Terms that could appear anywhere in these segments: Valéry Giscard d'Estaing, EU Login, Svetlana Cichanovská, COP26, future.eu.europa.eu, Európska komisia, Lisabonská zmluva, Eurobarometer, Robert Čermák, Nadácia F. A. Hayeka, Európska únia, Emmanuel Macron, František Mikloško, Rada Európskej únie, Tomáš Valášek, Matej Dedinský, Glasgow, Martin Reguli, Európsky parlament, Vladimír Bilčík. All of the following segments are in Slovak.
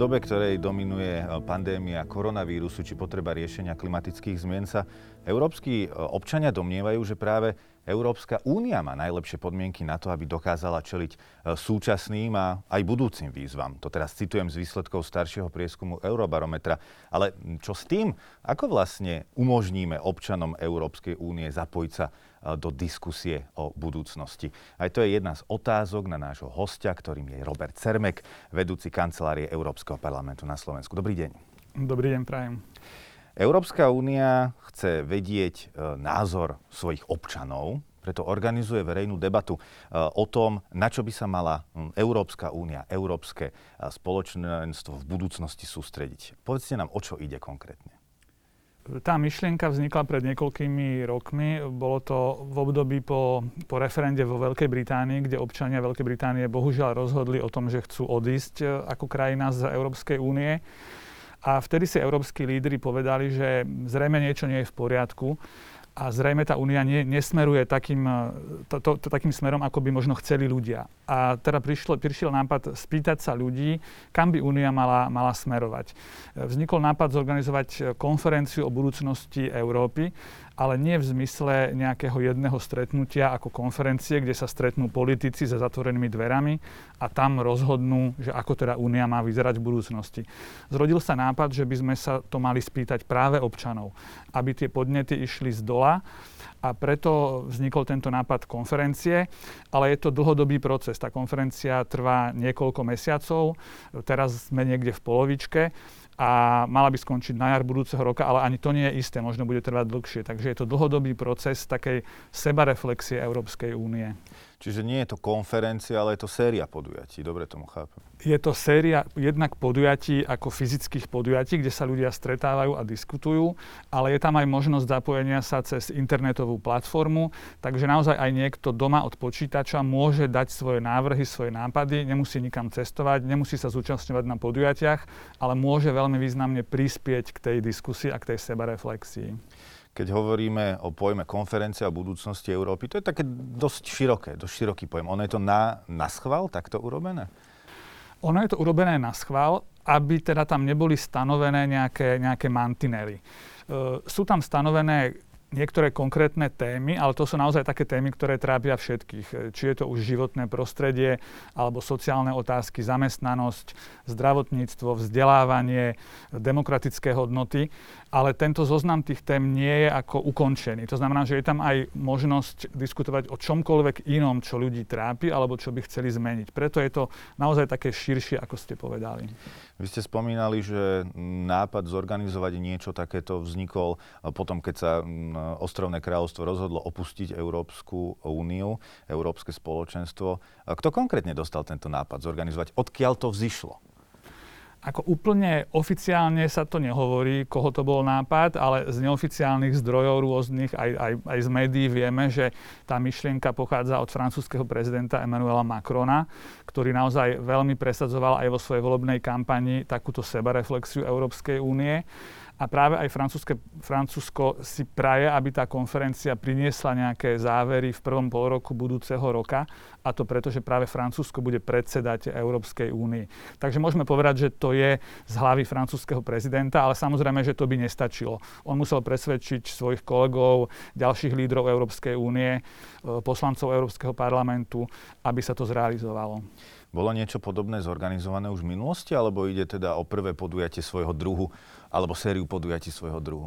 dobe, ktorej dominuje pandémia koronavírusu či potreba riešenia klimatických zmien, sa európski občania domnievajú, že práve Európska únia má najlepšie podmienky na to, aby dokázala čeliť súčasným a aj budúcim výzvam. To teraz citujem z výsledkov staršieho prieskumu Eurobarometra. Ale čo s tým? Ako vlastne umožníme občanom Európskej únie zapojiť sa do diskusie o budúcnosti? Aj to je jedna z otázok na nášho hostia, ktorým je Robert Čermák, vedúci kancelárie Európskeho parlamentu na Slovensku. Dobrý deň. Dobrý deň, prajem. Európska únia chce vedieť názor svojich občanov, preto organizuje verejnú debatu o tom, na čo by sa mala Európska únia, Európske spoločenstvo v budúcnosti sústrediť. Povedzte nám, o čo ide konkrétne. Tá myšlienka vznikla pred niekoľkými rokmi. Bolo to v období po referende vo Veľkej Británii, kde občania Veľkej Británie bohužiaľ rozhodli o tom, že chcú odísť ako krajina z Európskej únie. A vtedy si európski lídri povedali, že zrejme niečo nie je v poriadku a zrejme tá únia nesmeruje takým smerom, ako by možno chceli ľudia. A teda prišiel nápad spýtať sa ľudí, kam by únia mala smerovať. Vznikol nápad zorganizovať konferenciu o budúcnosti Európy, ale nie v zmysle nejakého jedného stretnutia ako konferencie, kde sa stretnú politici za zatvorenými dverami a tam rozhodnú, že ako teda únia má vyzerať v budúcnosti. Zrodil sa nápad, že by sme sa to mali spýtať práve občanov, aby tie podnety išli z dola, a preto vznikol tento nápad konferencie, ale je to dlhodobý proces. Tá konferencia trvá niekoľko mesiacov, teraz sme niekde v polovičke a mala by skončiť na jar budúceho roka, ale ani to nie je isté, možno bude trvať dlhšie. Takže je to dlhodobý proces takej sebareflexie Európskej únie. Čiže nie je to konferencia, ale je to séria podujatí. Dobre tomu chápem. Je to séria jednak podujatí ako fyzických podujatí, kde sa ľudia stretávajú a diskutujú, ale je tam aj možnosť zapojenia sa cez internetovú platformu, takže naozaj aj niekto doma od počítača môže dať svoje návrhy, svoje nápady, nemusí nikam cestovať, nemusí sa zúčastňovať na podujatiach, ale môže veľmi významne prispieť k tej diskusii a k tej sebareflexii. Keď hovoríme o pojme konferencia o budúcnosti Európy, to je také dosť široký pojem. Ono je to na schvál takto urobené? Ono je to urobené na schvál, aby teda tam neboli stanovené nejaké mantinery. Sú tam stanovené niektoré konkrétne témy, ale to sú naozaj také témy, ktoré trápia všetkých. Či je to už životné prostredie, alebo sociálne otázky, zamestnanosť, zdravotníctvo, vzdelávanie, demokratické hodnoty. Ale tento zoznam tých tém nie je ako ukončený. To znamená, že je tam aj možnosť diskutovať o čomkoľvek inom, čo ľudí trápi, alebo čo by chceli zmeniť. Preto je to naozaj také širšie, ako ste povedali. Vy ste spomínali, že nápad zorganizovať niečo takéto vznikol potom, keď sa Ostrovné kráľovstvo rozhodlo opustiť Európsku úniu, Európske spoločenstvo. Kto konkrétne dostal tento nápad zorganizovať? Odkiaľ to vzišlo? Ako úplne oficiálne sa to nehovorí, koho to bol nápad, ale z neoficiálnych zdrojov rôznych, aj z médií vieme, že tá myšlienka pochádza od francúzskeho prezidenta Emmanuela Macrona, ktorý naozaj veľmi presadzoval aj vo svojej volebnej kampani takúto sebareflexiu Európskej únie. A práve aj Francúzsko si praje, aby tá konferencia priniesla nejaké závery v prvom polroku budúceho roka. A to preto, že práve Francúzsko bude predsedať Európskej únii. Takže môžeme povedať, že to je z hlavy francúzskeho prezidenta, ale samozrejme, že to by nestačilo. On musel presvedčiť svojich kolegov, ďalších lídrov Európskej únie, poslancov Európskeho parlamentu, aby sa to zrealizovalo. Bolo niečo podobné zorganizované už v minulosti, alebo ide teda o prvé podujatie svojho druhu, alebo sériu podujatí svojho druhu?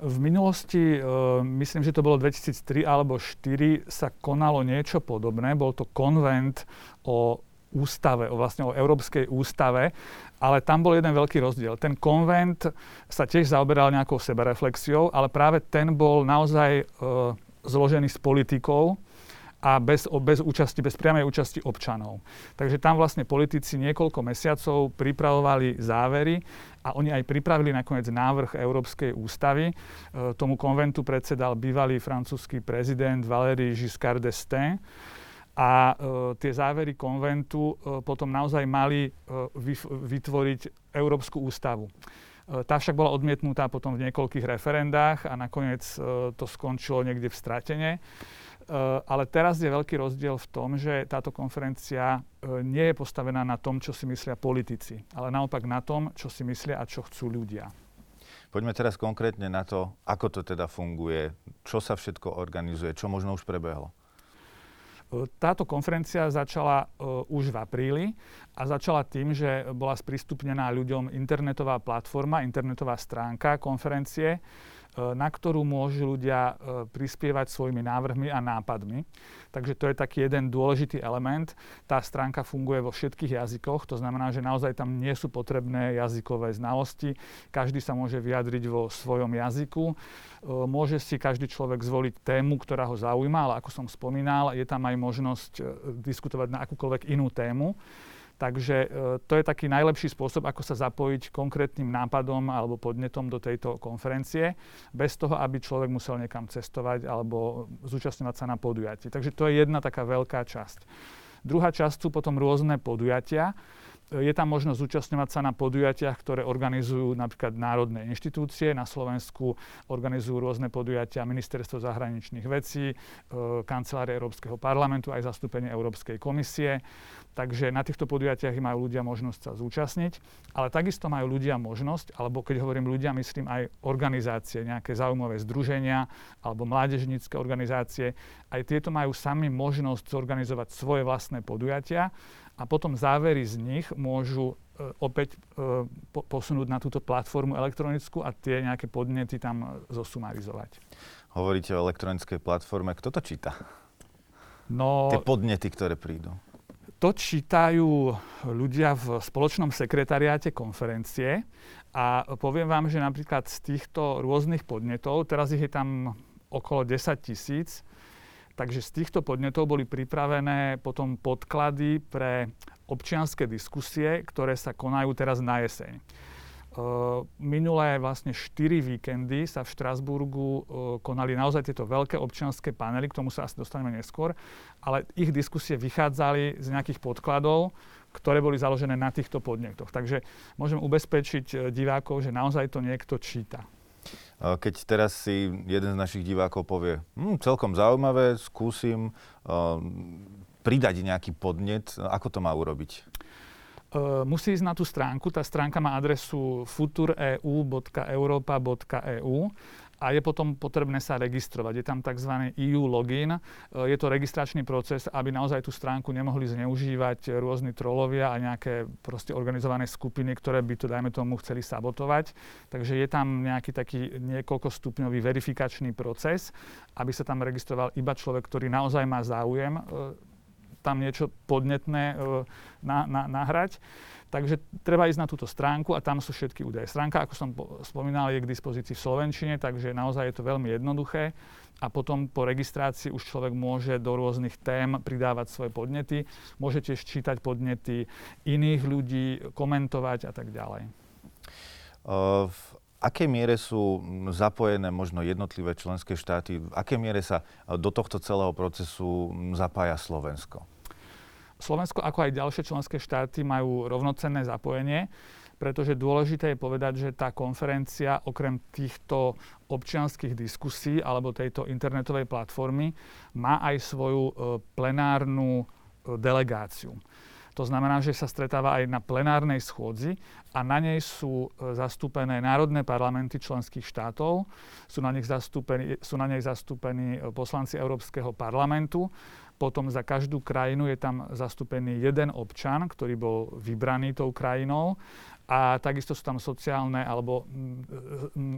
V minulosti, myslím, že to bolo 2003 alebo 2004, sa konalo niečo podobné. Bol to konvent o ústave, o Európskej ústave, ale tam bol jeden veľký rozdiel. Ten konvent sa tiež zaoberal nejakou sebareflexiou, ale práve ten bol naozaj zložený z politikov, a bez priamej účasti občanov. Takže tam vlastne politici niekoľko mesiacov pripravovali závery a oni aj pripravili nakoniec návrh Európskej ústavy. Tomu konventu predsedal bývalý francúzsky prezident Valéry Giscard d'Estaing a tie závery konventu potom naozaj mali vytvoriť Európsku ústavu. Tá však bola odmietnutá potom v niekoľkých referendách a nakoniec to skončilo niekde v stratene. Ale teraz je veľký rozdiel v tom, že táto konferencia nie je postavená na tom, čo si myslia politici, ale naopak na tom, čo si myslia a čo chcú ľudia. Poďme teraz konkrétne na to, ako to teda funguje, čo sa všetko organizuje, čo možno už prebehlo. Táto konferencia začala už v apríli a začala tým, že bola sprístupnená ľuďom internetová platforma, internetová stránka konferencie, na ktorú môžu ľudia prispievať svojimi návrhmi a nápadmi. Takže to je taký jeden dôležitý element. Tá stránka funguje vo všetkých jazykoch, to znamená, že naozaj tam nie sú potrebné jazykové znalosti. Každý sa môže vyjadriť vo svojom jazyku. Môže si každý človek zvoliť tému, ktorá ho zaujíma, ale ako som spomínal, je tam aj možnosť diskutovať na akúkoľvek inú tému. Takže to je taký najlepší spôsob, ako sa zapojiť konkrétnym nápadom alebo podnetom do tejto konferencie, bez toho, aby človek musel niekam cestovať alebo zúčastňovať sa na podujatí. Takže to je jedna taká veľká časť. Druhá časť sú potom rôzne podujatia. Je tam možnosť zúčastňovať sa na podujatiach, ktoré organizujú napríklad národné inštitúcie. Na Slovensku organizujú rôzne podujatia Ministerstvo zahraničných vecí, Kancelária Európskeho parlamentu, aj zastúpenie Európskej komisie. Takže na týchto podujatiach majú ľudia možnosť sa zúčastniť. Ale takisto majú ľudia možnosť, alebo keď hovorím ľudia, myslím aj organizácie, nejaké zaujímavé združenia alebo mládežnícke organizácie. Aj tieto majú sami možnosť zorganizovať svoje vlastné podujatia. A potom závery z nich môžu opäť posunúť na túto platformu elektronickú a tie nejaké podnety tam zosumarizovať. Hovoríte o elektronickej platforme. Kto to číta? No, tie podnety, ktoré prídu. To čítajú ľudia v spoločnom sekretariáte konferencie. A poviem vám, že napríklad z týchto rôznych podnetov, teraz ich je tam okolo 10 000, takže z týchto podnetov boli pripravené potom podklady pre občianske diskusie, ktoré sa konajú teraz na jeseň. Minulé vlastne 4 víkendy sa v Štrasburgu konali naozaj tieto veľké občianske panely, k tomu sa asi dostaneme neskôr, ale ich diskusie vychádzali z nejakých podkladov, ktoré boli založené na týchto podnetoch. Takže môžem ubezpečiť divákov, že naozaj to niekto číta. Keď teraz si jeden z našich divákov povie, celkom zaujímavé, skúsim pridať nejaký podnet, ako to má urobiť? Musí ísť na tú stránku, tá stránka má adresu future.eu.europa.eu a je potom potrebné sa registrovať. Je tam tzv. EU login. Je to registračný proces, aby naozaj tú stránku nemohli zneužívať rôzni trolovia a nejaké proste organizované skupiny, ktoré by to, dajme tomu, chceli sabotovať. Takže je tam nejaký taký niekoľkostupňový verifikačný proces, aby sa tam registroval iba človek, ktorý naozaj má záujem tam niečo podnetné nahrať. Takže treba ísť na túto stránku a tam sú všetky údaje. Stránka, ako som spomínal, je k dispozícii v slovenčine, takže naozaj je to veľmi jednoduché. A potom po registrácii už človek môže do rôznych tém pridávať svoje podnety. Môže tiež čítať podnety iných ľudí, komentovať a tak ďalej. V akej miere sú zapojené možno jednotlivé členské štáty? V akej miere sa do tohto celého procesu zapája Slovensko? Slovensko, ako aj ďalšie členské štáty, majú rovnocenné zapojenie, pretože dôležité je povedať, že tá konferencia okrem týchto občianskych diskusí alebo tejto internetovej platformy má aj svoju plenárnu delegáciu. To znamená, že sa stretáva aj na plenárnej schôdzi a na nej sú zastúpené národné parlamenty členských štátov, sú na nej zastúpení poslanci Európskeho parlamentu. Potom za každú krajinu je tam zastúpený jeden občan, ktorý bol vybraný tou krajinou. A takisto sú tam sociálne alebo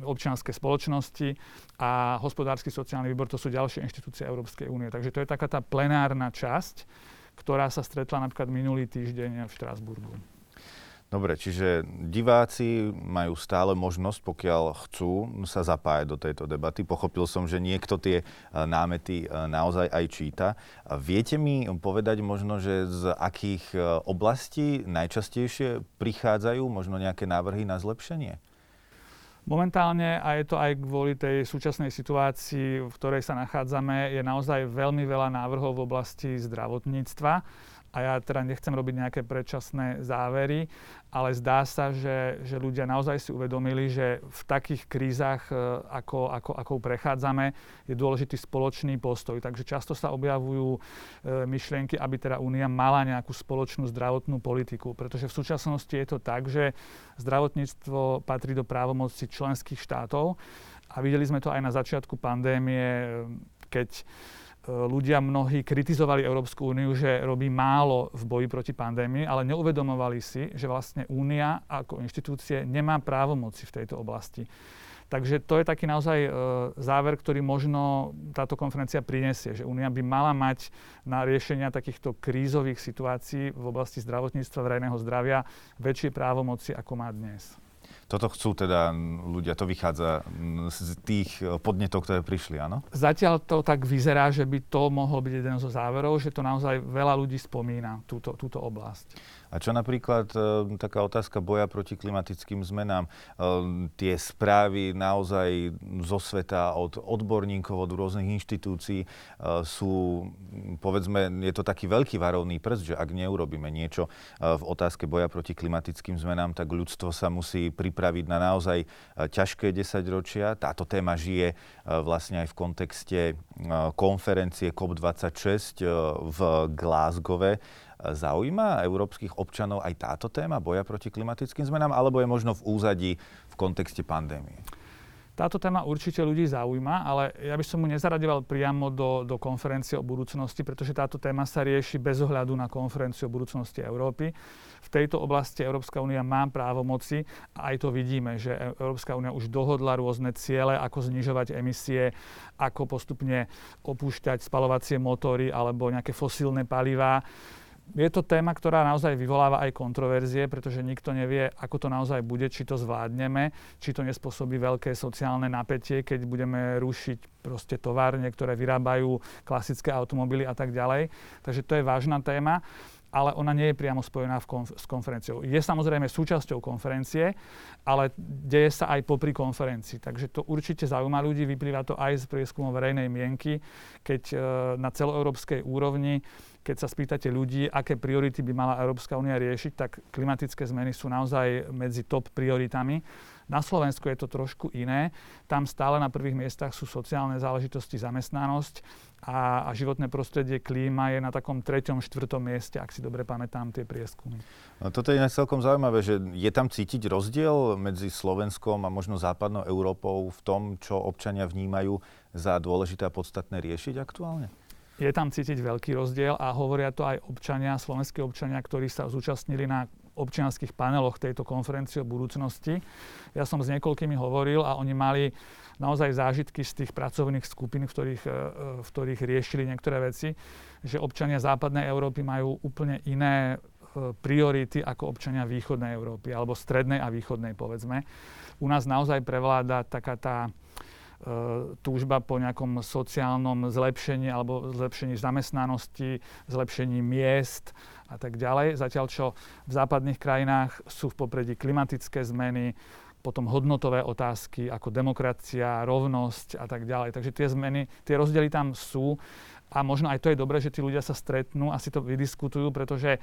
občianske spoločnosti a hospodársky sociálny výbor, to sú ďalšie inštitúcie Európskej únie. Takže to je taká tá plenárna časť, ktorá sa stretla napríklad minulý týždeň v Štrasburgu. Dobre, čiže diváci majú stále možnosť, pokiaľ chcú, sa zapájať do tejto debaty. Pochopil som, že niekto tie námety naozaj aj číta. Viete mi povedať možno, že z akých oblastí najčastejšie prichádzajú možno nejaké návrhy na zlepšenie? Momentálne, a je to aj kvôli tej súčasnej situácii, v ktorej sa nachádzame, je naozaj veľmi veľa návrhov v oblasti zdravotníctva. a ja teda nechcem robiť nejaké predčasné závery, ale zdá sa, že ľudia naozaj si uvedomili, že v takých krízach, ako prechádzame, je dôležitý spoločný postoj. Takže často sa objavujú myšlienky, aby teda Únia mala nejakú spoločnú zdravotnú politiku. Pretože v súčasnosti je to tak, že zdravotníctvo patrí do právomoci členských štátov a videli sme to aj na začiatku pandémie, keď ľudia mnohí kritizovali Európsku úniu, že robí málo v boji proti pandémii, ale neuvedomovali si, že vlastne únia ako inštitúcie nemá právomoci v tejto oblasti. Takže to je taký naozaj záver, ktorý možno táto konferencia prinesie, že únia by mala mať na riešenia takýchto krízových situácií v oblasti zdravotníctva, verejného zdravia väčšie právomoci, ako má dnes. Toto chcú teda ľudia, to vychádza z tých podnetov, ktoré prišli, áno? Zatiaľ to tak vyzerá, že by to mohol byť jeden zo záverov, že to naozaj veľa ľudí spomína, túto oblasť. A čo napríklad taká otázka boja proti klimatickým zmenám? Tie správy naozaj zo sveta od odborníkov, od rôznych inštitúcií sú, povedzme, je to taký veľký varovný prst, že ak neurobíme niečo v otázke boja proti klimatickým zmenám, tak ľudstvo sa musí pripraviť na naozaj ťažké 10-ročia. Táto téma žije vlastne aj v kontexte konferencie COP26 v Glasgowe. Zaujíma európskych občanov aj táto téma boja proti klimatickým zmenám, alebo je možno v úzadí v kontexte pandémie? Táto téma určite ľudí zaujíma, ale ja by som mu nezaraďoval priamo do konferencie o budúcnosti, pretože táto téma sa rieši bez ohľadu na konferenciu o budúcnosti Európy. V tejto oblasti Európska únia má právomoci a aj to vidíme, že Európska únia už dohodla rôzne ciele, ako znižovať emisie, ako postupne opúšťať spaľovacie motory alebo nejaké fosílne palivá. Je to téma, ktorá naozaj vyvoláva aj kontroverzie, pretože nikto nevie, ako to naozaj bude, či to zvládneme, či to nespôsobí veľké sociálne napätie, keď budeme rušiť proste továrne, ktoré vyrábajú klasické automobily a tak ďalej. Takže to je vážna téma, ale ona nie je priamo spojená s konferenciou. Je samozrejme súčasťou konferencie, ale deje sa aj popri konferencii. Takže to určite zaujíma ľudí, vyplýva to aj z prieskumu verejnej mienky, keď na celoeurópskej úrovni, keď sa spýtate ľudí, aké priority by mala Európska únia riešiť, tak klimatické zmeny sú naozaj medzi top prioritami. Na Slovensku je to trošku iné. Tam stále na prvých miestach sú sociálne záležitosti, zamestnanosť a životné prostredie, klíma je na takom 3., 4. mieste, ak si dobre pamätám tie prieskumy. No, toto je celkom zaujímavé, že je tam cítiť rozdiel medzi Slovenskom a možno západnou Európou v tom, čo občania vnímajú za dôležité a podstatné riešiť aktuálne? Je tam cítiť veľký rozdiel a hovoria to aj občania, slovenskí občania, ktorí sa zúčastnili na občianskych paneloch tejto konferencie o budúcnosti. Ja som s niekoľkými hovoril a oni mali naozaj zážitky z tých pracovných skupín, v ktorých riešili niektoré veci, že občania západnej Európy majú úplne iné priority ako občania východnej Európy alebo strednej a východnej, povedzme. U nás naozaj prevláda taká tá túžba po nejakom sociálnom zlepšení alebo zlepšení zamestnanosti, zlepšení miest a tak ďalej. Zatiaľ čo v západných krajinách sú v popredí klimatické zmeny, potom hodnotové otázky ako demokracia, rovnosť a tak ďalej. Takže tie zmeny, tie rozdiely tam sú a možno aj to je dobré, že tí ľudia sa stretnú a si to vydiskutujú, pretože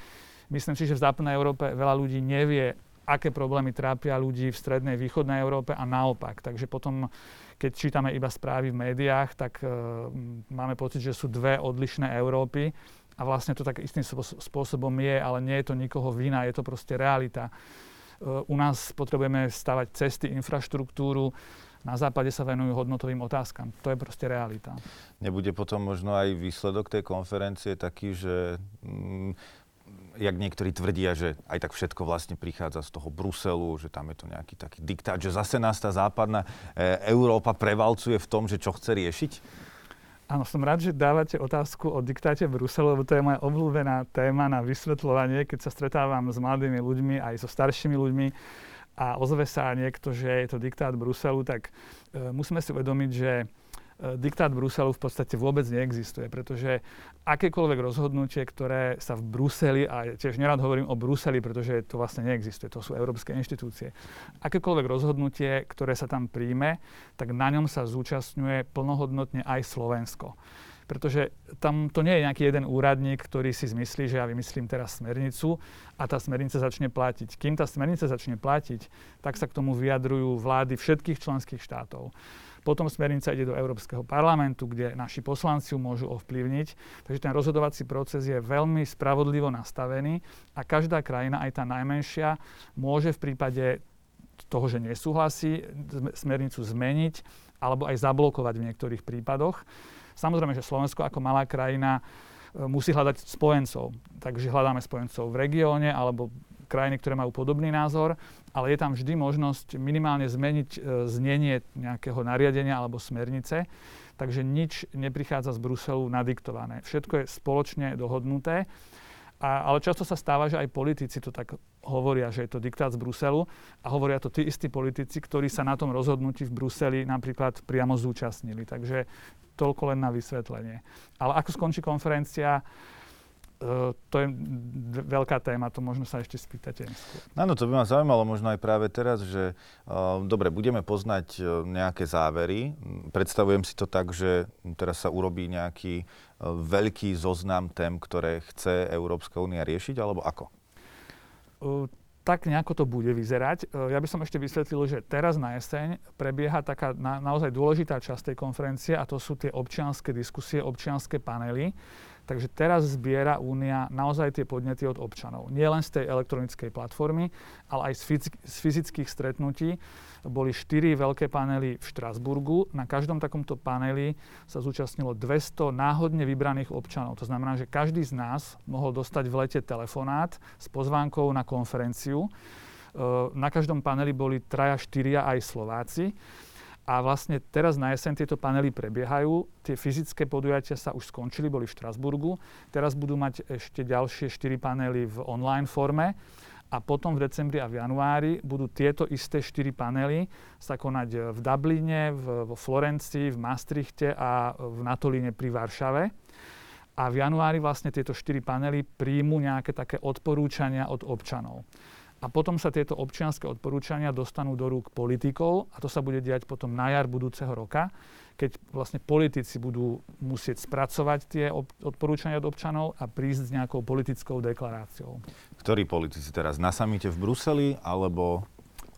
myslím si, že v západnej Európe veľa ľudí nevie, aké problémy trápia ľudí v strednej, východnej Európe a naopak. Takže potom, keď čítame iba správy v médiách, tak máme pocit, že sú dve odlišné Európy a vlastne to tak istým spôsobom je, ale nie je to nikoho vina, je to proste realita. U nás potrebujeme stavať cesty, infraštruktúru, na západe sa venujú hodnotovým otázkam. To je proste realita. Nebude potom možno aj výsledok tej konferencie taký, že jak niektorí tvrdia, že aj tak všetko vlastne prichádza z toho Bruselu, že tam je to nejaký taký diktát, že zase nás tá západná Európa prevalcuje v tom, že čo chce riešiť? Áno, som rád, že dávate otázku o diktáte Bruselu, lebo to je moja obľúbená téma na vysvetľovanie, keď sa stretávam s mladými ľuďmi, aj so staršími ľuďmi a ozve sa niekto, že je to diktát Bruselu, tak musíme si uvedomiť, že diktát Bruselu v podstate vôbec neexistuje, pretože akékoľvek rozhodnutie, ktoré sa v Bruseli, a tiež nerad hovorím o Bruseli, pretože to vlastne neexistuje, to sú európske inštitúcie, akékoľvek rozhodnutie, ktoré sa tam príjme, tak na ňom sa zúčastňuje plnohodnotne aj Slovensko. pretože tam to nie je nejaký jeden úradník, ktorý si zmyslí, že ja vymyslím teraz smernicu a tá smernica začne platiť. Kým tá smernica začne platiť, tak sa k tomu vyjadrujú vlády všetkých členských štátov. Potom smernica ide do Európskeho parlamentu, kde naši poslanci ju môžu ovplyvniť. Takže ten rozhodovací proces je veľmi spravodlivo nastavený a každá krajina, aj tá najmenšia, môže v prípade toho, že nesúhlasí, smernicu zmeniť alebo aj zablokovať v niektorých prípadoch. Samozrejme, že Slovensko ako malá krajina musí hľadať spojencov. Takže hľadáme spojencov v regióne alebo krajiny, ktoré majú podobný názor, ale je tam vždy možnosť minimálne zmeniť znenie nejakého nariadenia alebo smernice. Takže nič neprichádza z Bruselu nadiktované. Všetko je spoločne dohodnuté. Ale často sa stáva, že aj politici to tak hovoria, že je to diktát z Bruselu a hovoria to tí istí politici, ktorí sa na tom rozhodnutí v Bruseli napríklad priamo zúčastnili. Takže toľko len na vysvetlenie. Ale ako skončí konferencia, to je veľká téma, to možno sa ešte spýtate. Áno, to by ma zaujímalo možno aj práve teraz, že dobre, budeme poznať nejaké závery. Predstavujem si to tak, že teraz sa urobí nejaký veľký zoznam tém, ktoré chce Európska únia riešiť, alebo ako? Tak nejako to bude vyzerať. Ja by som ešte vysvetlil, že teraz na jeseň prebieha taká naozaj dôležitá časť tej konferencie a to sú tie občianske diskusie, občianske panely. Takže teraz zbiera Únia naozaj tie podnety od občanov. Nie len z tej elektronickej platformy, ale aj z fyzických stretnutí. Boli 4 veľké panely v Štrasburgu. Na každom takomto paneli sa zúčastnilo 200 náhodne vybraných občanov. To znamená, že každý z nás mohol dostať v lete telefonát s pozvánkou na konferenciu. Na každom paneli boli 3-4 aj Slováci. A vlastne teraz na jeseň tieto panely prebiehajú. Tie fyzické podujatia sa už skončili, boli v Štrasburgu. Teraz budú mať ešte ďalšie 4 panely v online forme. A potom v decembri a v januári budú tieto isté 4 panely sa konať v Dubline, vo Florencii, v Maastrichte a v Natolíne pri Varšave. A v januári vlastne tieto 4 panely príjmu nejaké také odporúčania od občanov. A potom sa tieto občianske odporúčania dostanú do rúk politikov a to sa bude diať potom na jar budúceho roka, keď vlastne politici budú musieť spracovať tie odporúčania od občanov a prísť s nejakou politickou deklaráciou. Ktorí politici teraz? Na samite v Bruseli alebo...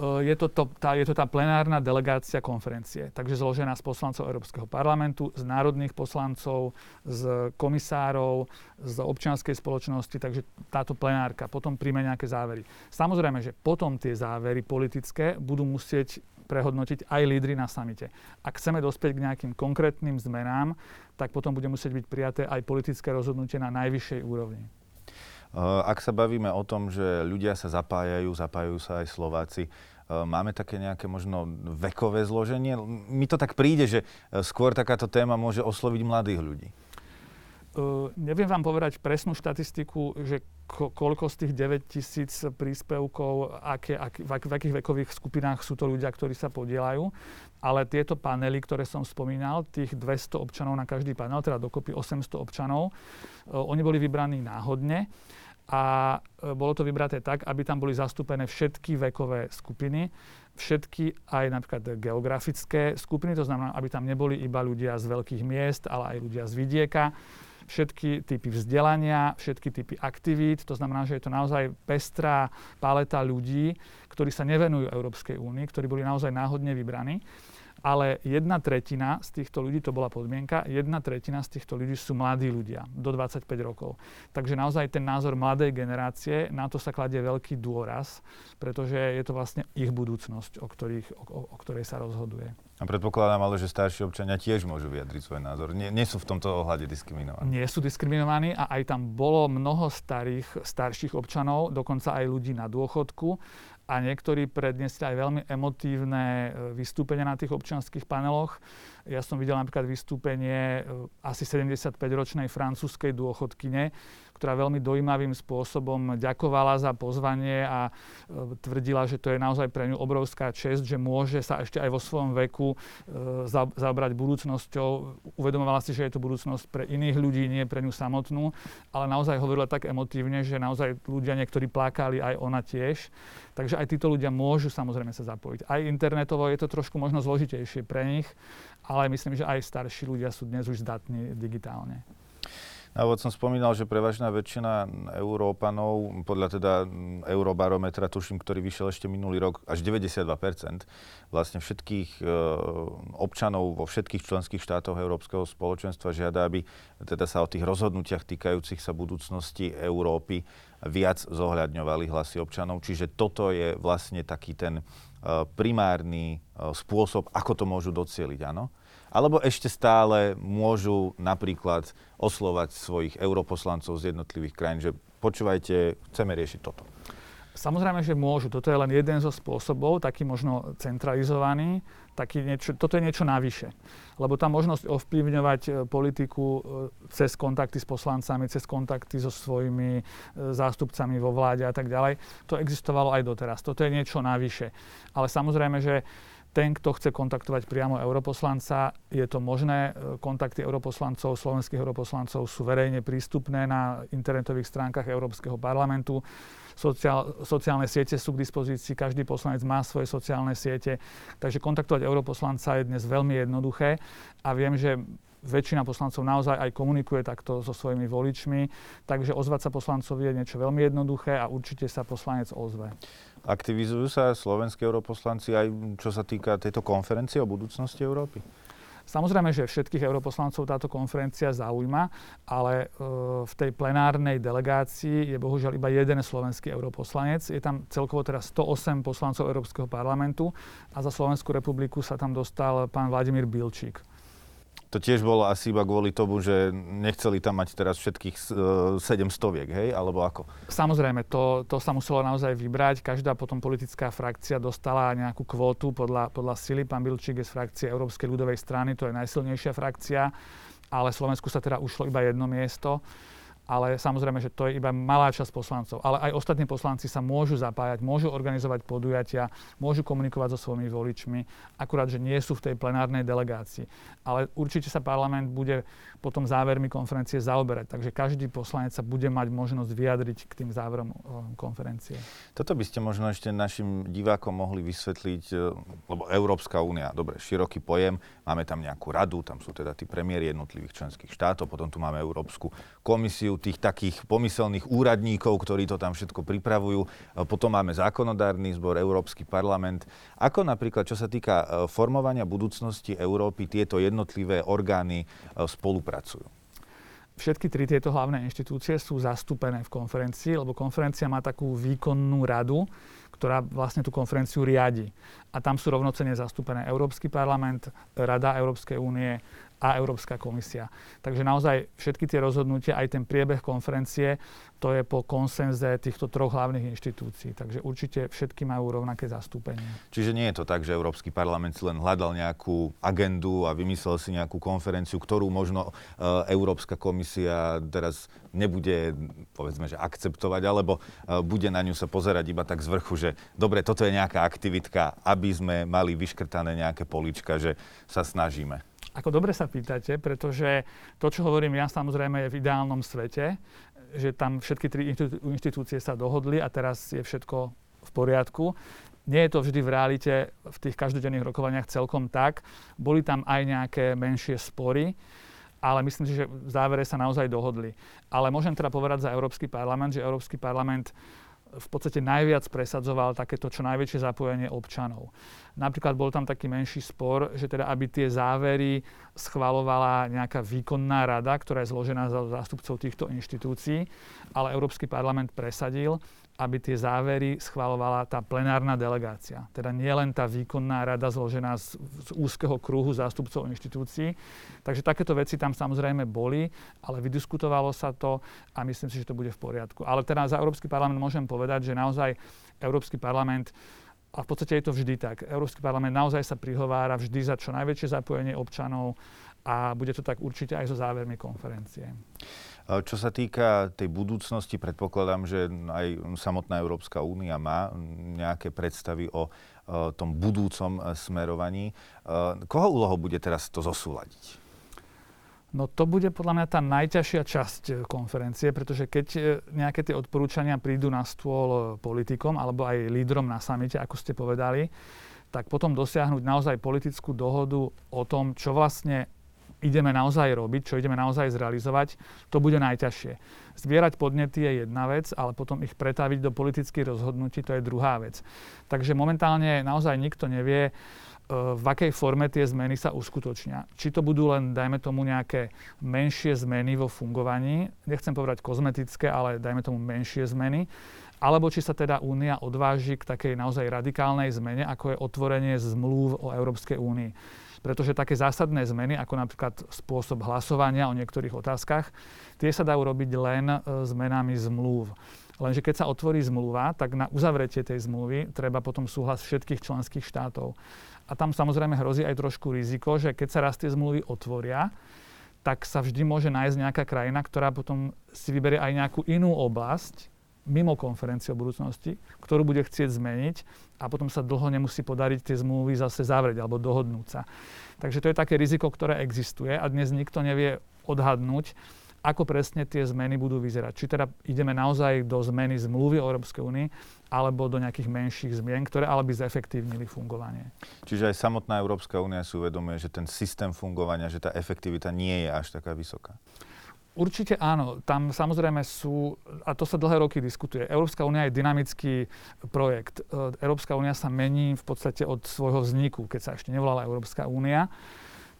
Je to tá plenárna delegácia konferencie, takže zložená z poslancov Európskeho parlamentu, z národných poslancov, z komisárov, z občianskej spoločnosti, takže táto plenárka potom príjme nejaké závery. Samozrejme, že potom tie závery politické budú musieť prehodnotiť aj lídri na samite. Ak chceme dospieť k nejakým konkrétnym zmenám, tak potom bude musieť byť prijaté aj politické rozhodnutie na najvyššej úrovni. Ak sa bavíme o tom, že ľudia sa zapájajú sa aj Slováci, máme také nejaké možno vekové zloženie? Mi to tak príde, že skôr takáto téma môže osloviť mladých ľudí. Neviem vám povedať presnú štatistiku, že koľko z tých 9 000 príspevkov, v akých vekových skupinách sú to ľudia, ktorí sa podieľajú. Ale tieto panely, ktoré som spomínal, tých 200 občanov na každý panel, teda dokopy 800 občanov, oni boli vybraní náhodne. A bolo to vybraté tak, aby tam boli zastúpené všetky vekové skupiny, všetky aj napríklad geografické skupiny, to znamená, aby tam neboli iba ľudia z veľkých miest, ale aj ľudia z vidieka, všetky typy vzdelania, všetky typy aktivít, to znamená, že je to naozaj pestrá paleta ľudí, ktorí sa nevenujú Európskej únii, ktorí boli naozaj náhodne vybraní. Ale 1/3 z týchto ľudí, to bola podmienka, 1/3 z týchto ľudí sú mladí ľudia, do 25 rokov. Takže naozaj ten názor mladej generácie, na to sa kladie veľký dôraz, pretože je to vlastne ich budúcnosť, o ktorej sa rozhoduje. A predpokladám ale, že starší občania tiež môžu vyjadriť svoj názor. Nie sú v tomto ohľade diskriminovaní. Nie sú diskriminovaní a aj tam bolo mnoho starších občanov, dokonca aj ľudí na dôchodku. A niektorí predniesli aj veľmi emotívne vystúpenia na tých občianskych paneloch. Ja som videl napríklad vystúpenie asi 75-ročnej francúzskej dôchodkyne, ktorá veľmi dojímavým spôsobom ďakovala za pozvanie a tvrdila, že to je naozaj pre ňu obrovská česť, že môže sa ešte aj vo svojom veku zabrať budúcnosťou. Uvedomovala si, že je to budúcnosť pre iných ľudí, nie pre ňu samotnú, ale naozaj hovorila tak emotívne, že naozaj ľudia niektorí plakali, aj ona tiež. Takže aj títo ľudia môžu samozrejme sa zapojiť. Aj internetovo je to trošku možno zložitejšie pre nich, ale myslím, že aj starší ľudia sú dnes už zdatní digitálne. Na úvod som spomínal, že prevažná väčšina Európanov, podľa teda Eurobarometra, tuším, ktorý vyšiel ešte minulý rok, až 92% vlastne všetkých občanov vo všetkých členských štátoch Európskeho spoločenstva žiada, aby teda sa o tých rozhodnutiach týkajúcich sa budúcnosti Európy viac zohľadňovali hlasy občanov. Čiže toto je vlastne taký ten primárny spôsob, ako to môžu docieliť, áno? Alebo ešte stále môžu napríklad oslovať svojich europoslancov z jednotlivých krajín, že počúvajte, chceme riešiť toto. Samozrejme, že môžu. Toto je len jeden zo spôsobov, taký možno centralizovaný, toto je niečo navyše. Lebo tá možnosť ovplyvňovať politiku cez kontakty s poslancami, cez kontakty so svojimi zástupcami vo vláde a tak ďalej, to existovalo aj doteraz. Toto je niečo navyše. Ale samozrejme, že ten, kto chce kontaktovať priamo europoslanca, je to možné. Kontakty europoslancov, slovenských europoslancov sú verejne prístupné na internetových stránkach Európskeho parlamentu. Sociálne siete sú k dispozícii, každý poslanec má svoje sociálne siete. Takže kontaktovať europoslanca je dnes veľmi jednoduché a viem, že väčšina poslancov naozaj aj komunikuje takto so svojimi voličmi. Takže ozvať sa poslancovi je niečo veľmi jednoduché a určite sa poslanec ozve. Aktivizujú sa slovenskí europoslanci aj čo sa týka tejto konferencie o budúcnosti Európy? Samozrejme, že všetkých europoslancov táto konferencia zaujíma, ale v tej plenárnej delegácii je bohužiaľ iba jeden slovenský europoslanec. Je tam celkovo teraz 108 poslancov Európskeho parlamentu a za Slovenskú republiku sa tam dostal pán Vladimír Bilčík. To tiež bolo asi iba kvôli tomu, že nechceli tam mať teraz všetkých 700, hej? Alebo ako? Samozrejme, to sa muselo naozaj vybrať. Každá potom politická frakcia dostala nejakú kvótu podľa sily. Pán Bilčík je z frakcie Európskej ľudovej strany, to je najsilnejšia frakcia, ale Slovensku sa teda ušlo iba jedno miesto. Ale samozrejme, že to je iba malá časť poslancov. Ale aj ostatní poslanci sa môžu zapájať, môžu organizovať podujatia, môžu komunikovať so svojimi voličmi, akurát, že nie sú v tej plenárnej delegácii. Ale určite sa parlament bude potom závermi konferencie zaoberať. Takže každý poslanec sa bude mať možnosť vyjadriť k tým záverom konferencie. Toto by ste možno ešte našim divákom mohli vysvetliť, lebo Európska únia, dobre, široký pojem, máme tam nejakú radu, tam sú teda tí premiéri jednotlivých členských štátov, potom tu máme Európsku komisiu, tých takých pomyselných úradníkov, ktorí to tam všetko pripravujú. Potom máme zákonodárny zbor, Európsky parlament. Ako napríklad, čo sa týka formovania budúcnosti Európy, tieto jednotlivé orgány spolupracujú? Všetky tri tieto hlavné inštitúcie sú zastúpené v konferencii, lebo konferencia má takú výkonnú radu, ktorá vlastne tú konferenciu riadi. A tam sú rovnocenne zastúpené Európsky parlament, Rada Európskej únie a Európska komisia. Takže naozaj všetky tie rozhodnutia, aj ten priebeh konferencie, to je po konsenze týchto troch hlavných inštitúcií. Takže určite všetky majú rovnaké zastúpenie. Čiže nie je to tak, že Európsky parlament len hľadal nejakú agendu a vymyslel si nejakú konferenciu, ktorú možno Európska komisia teraz nebude, povedzme, že akceptovať, alebo bude na ňu sa pozerať iba tak z vrchu, že dobre, toto je nejaká aktivitka, aby sme mali vyškrtané nejaké políčka, že sa snažíme. Ako dobre sa pýtate, pretože to, čo hovorím ja, samozrejme je v ideálnom svete, že tam všetky tri inštitúcie sa dohodli a teraz je všetko v poriadku. Nie je to vždy v realite v tých každodenných rokovaniach celkom tak. Boli tam aj nejaké menšie spory, ale myslím si, že v závere sa naozaj dohodli. Ale môžem teda povedať za Európsky parlament, že Európsky parlament v podstate najviac presadzoval takéto čo najväčšie zapojenie občanov. Napríklad bol tam taký menší spor, že teda aby tie závery schvaľovala nejaká výkonná rada, ktorá je zložená zo zástupcov týchto inštitúcií, ale Európsky parlament presadil, aby tie závery schvaľovala tá plenárna delegácia. Teda nie len tá výkonná rada zložená z úzkeho kruhu zástupcov inštitúcií. Takže takéto veci tam samozrejme boli, ale vydiskutovalo sa to a myslím si, že to bude v poriadku. Ale teda za Európsky parlament môžem povedať, že naozaj Európsky parlament, a v podstate je to vždy tak, Európsky parlament naozaj sa prihovára vždy za čo najväčšie zapojenie občanov a bude to tak určite aj so závermi konferencie. Čo sa týka tej budúcnosti, predpokladám, že aj samotná Európska únia má nejaké predstavy o tom budúcom smerovaní. Koho úlohou bude teraz to zosúladiť? No to bude podľa mňa tá najťažšia časť konferencie, pretože keď nejaké tie odporúčania prídu na stôl politikom alebo aj lídrom na samite, ako ste povedali, tak potom dosiahnuť naozaj politickú dohodu o tom, čo vlastne ideme naozaj robiť, čo ideme naozaj zrealizovať, to bude najťažšie. Zbierať podnety je jedna vec, ale potom ich pretaviť do politických rozhodnutí, to je druhá vec. Takže momentálne naozaj nikto nevie, v akej forme tie zmeny sa uskutočnia. Či to budú len, dajme tomu, nejaké menšie zmeny vo fungovaní, nechcem povedať kozmetické, ale dajme tomu menšie zmeny, alebo či sa teda Únia odváži k takej naozaj radikálnej zmene, ako je otvorenie zmlúv o Európskej únii. Pretože také zásadné zmeny, ako napríklad spôsob hlasovania o niektorých otázkach, tie sa dajú robiť len zmenami zmluv. Lenže keď sa otvorí zmluva, tak na uzavretie tej zmluvy treba potom súhlas všetkých členských štátov. A tam samozrejme hrozí aj trošku riziko, že keď sa raz tie zmluvy otvoria, tak sa vždy môže nájsť nejaká krajina, ktorá potom si vyberie aj nejakú inú oblasť, mimo konferencie o budúcnosti, ktorú bude chcieť zmeniť a potom sa dlho nemusí podariť tie zmluvy zase zavrieť alebo dohodnúť sa. Takže to je také riziko, ktoré existuje a dnes nikto nevie odhadnúť, ako presne tie zmeny budú vyzerať. Či teda ideme naozaj do zmeny zmluvy o Európskej únii alebo do nejakých menších zmien, ktoré ale by zefektívnili fungovanie. Čiže aj samotná Európska únia si uvedomuje, že ten systém fungovania, že tá efektivita nie je až taká vysoká. Určite áno. Tam samozrejme sú, a to sa dlhé roky diskutuje, Európska únia je dynamický projekt. Európska únia sa mení v podstate od svojho vzniku, keď sa ešte nevolala Európska únia.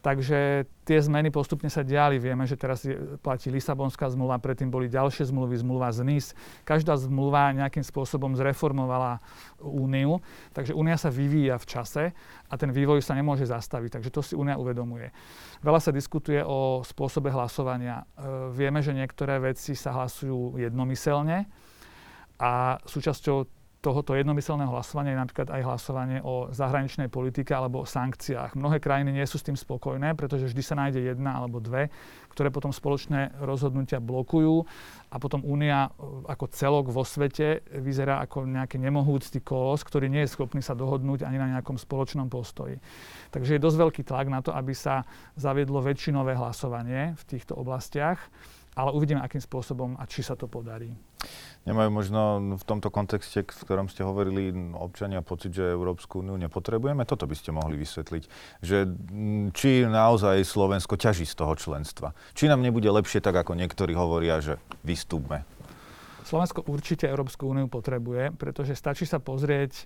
Takže tie zmeny postupne sa diali. Vieme, že teraz platí Lisabonská zmluva, predtým boli ďalšie zmluvy, zmluva z Nice. Každá zmluva nejakým spôsobom zreformovala Úniu, takže Únia sa vyvíja v čase a ten vývoj sa nemôže zastaviť, takže to si Únia uvedomuje. Veľa sa diskutuje o spôsobe hlasovania. Vieme, že niektoré veci sa hlasujú jednomyselne a súčasťou tohoto jednomyselného hlasovania je napríklad aj hlasovanie o zahraničnej politike alebo o sankciách. Mnohé krajiny nie sú s tým spokojné, pretože vždy sa nájde jedna alebo dve, ktoré potom spoločné rozhodnutia blokujú a potom Únia ako celok vo svete vyzerá ako nejaký nemohúcty kolos, ktorý nie je schopný sa dohodnúť ani na nejakom spoločnom postoji. Takže je dosť veľký tlak na to, aby sa zaviedlo väčšinové hlasovanie v týchto oblastiach, ale uvidíme, akým spôsobom a či sa to podarí. Nemajú možno v tomto kontexte, v ktorom ste hovorili, občania pocit, že Európsku úniu nepotrebujeme? Toto by ste mohli vysvetliť. Že či naozaj Slovensko ťaží z toho členstva? Či nám nebude lepšie, tak ako niektorí hovoria, že vystúpme? Slovensko určite Európsku úniu potrebuje, pretože stačí sa pozrieť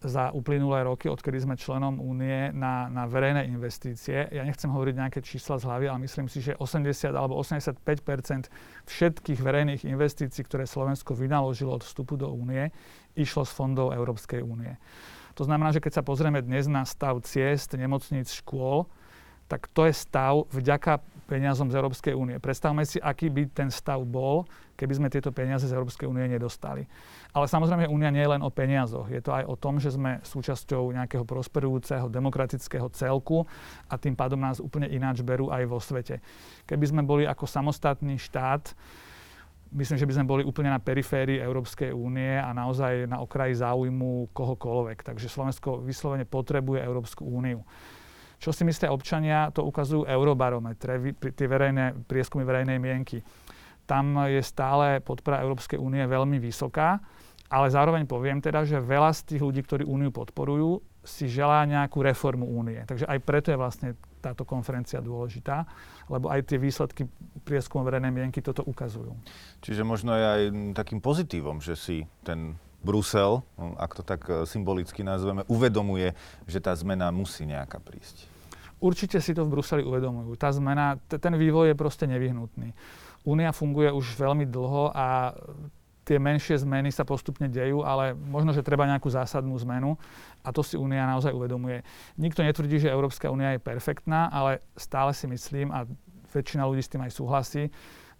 za uplynulé roky, odkedy sme členom únie, na verejné investície. Ja nechcem hovoriť nejaké čísla z hlavy, ale myslím si, že 80 alebo 85% všetkých verejných investícií, ktoré Slovensko vynaložilo od vstupu do únie, išlo z fondov Európskej únie. To znamená, že keď sa pozrieme dnes na stav ciest, nemocníc, škôl, tak to je stav vďaka peniazom z Európskej únie. Predstavme si, aký by ten stav bol, keby sme tieto peniaze z Európskej únie nedostali. Ale samozrejme, únia nie je len o peniazoch. Je to aj o tom, že sme súčasťou nejakého prosperujúceho demokratického celku a tým pádom nás úplne ináč berú aj vo svete. Keby sme boli ako samostatný štát, myslím, že by sme boli úplne na periférii Európskej únie a naozaj na okraji záujmu kohokoľvek. Takže Slovensko vyslovene potrebuje Európsku úniu. Čo si myslia občania, to ukazujú Eurobarometre, tie prieskumy verejnej mienky. Tam je stále podpora Európskej únie veľmi vysoká, ale zároveň poviem teda, že veľa z tých ľudí, ktorí úniu podporujú, si želá nejakú reformu únie. Takže aj preto je vlastne táto konferencia dôležitá, lebo aj tie výsledky prieskumu verejnej mienky toto ukazujú. Čiže možno je aj takým pozitívom, že si ten Brusel, ak to tak symbolicky nazveme, uvedomuje, že tá zmena musí nejaká prísť. Určite si to v Bruseli uvedomujú. Tá zmena, ten vývoj je proste nevyhnutný. Únia funguje už veľmi dlho a tie menšie zmeny sa postupne dejú, ale možno, že treba nejakú zásadnú zmenu a to si Únia naozaj uvedomuje. Nikto netvrdí, že Európska únia je perfektná, ale stále si myslím a väčšina ľudí s tým aj súhlasí,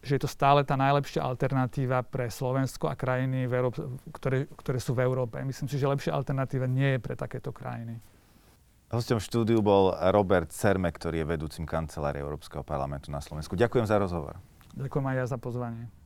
že je to stále tá najlepšia alternatíva pre Slovensko a krajiny, ktoré sú v Európe. Myslím si, že lepšia alternatíva nie je pre takéto krajiny. Hosťom štúdiu bol Robert Čermák, ktorý je vedúcim kancelárie Európskeho parlamentu na Slovensku. Ďakujem za rozhovor. Ďakujem aj ja za pozvanie.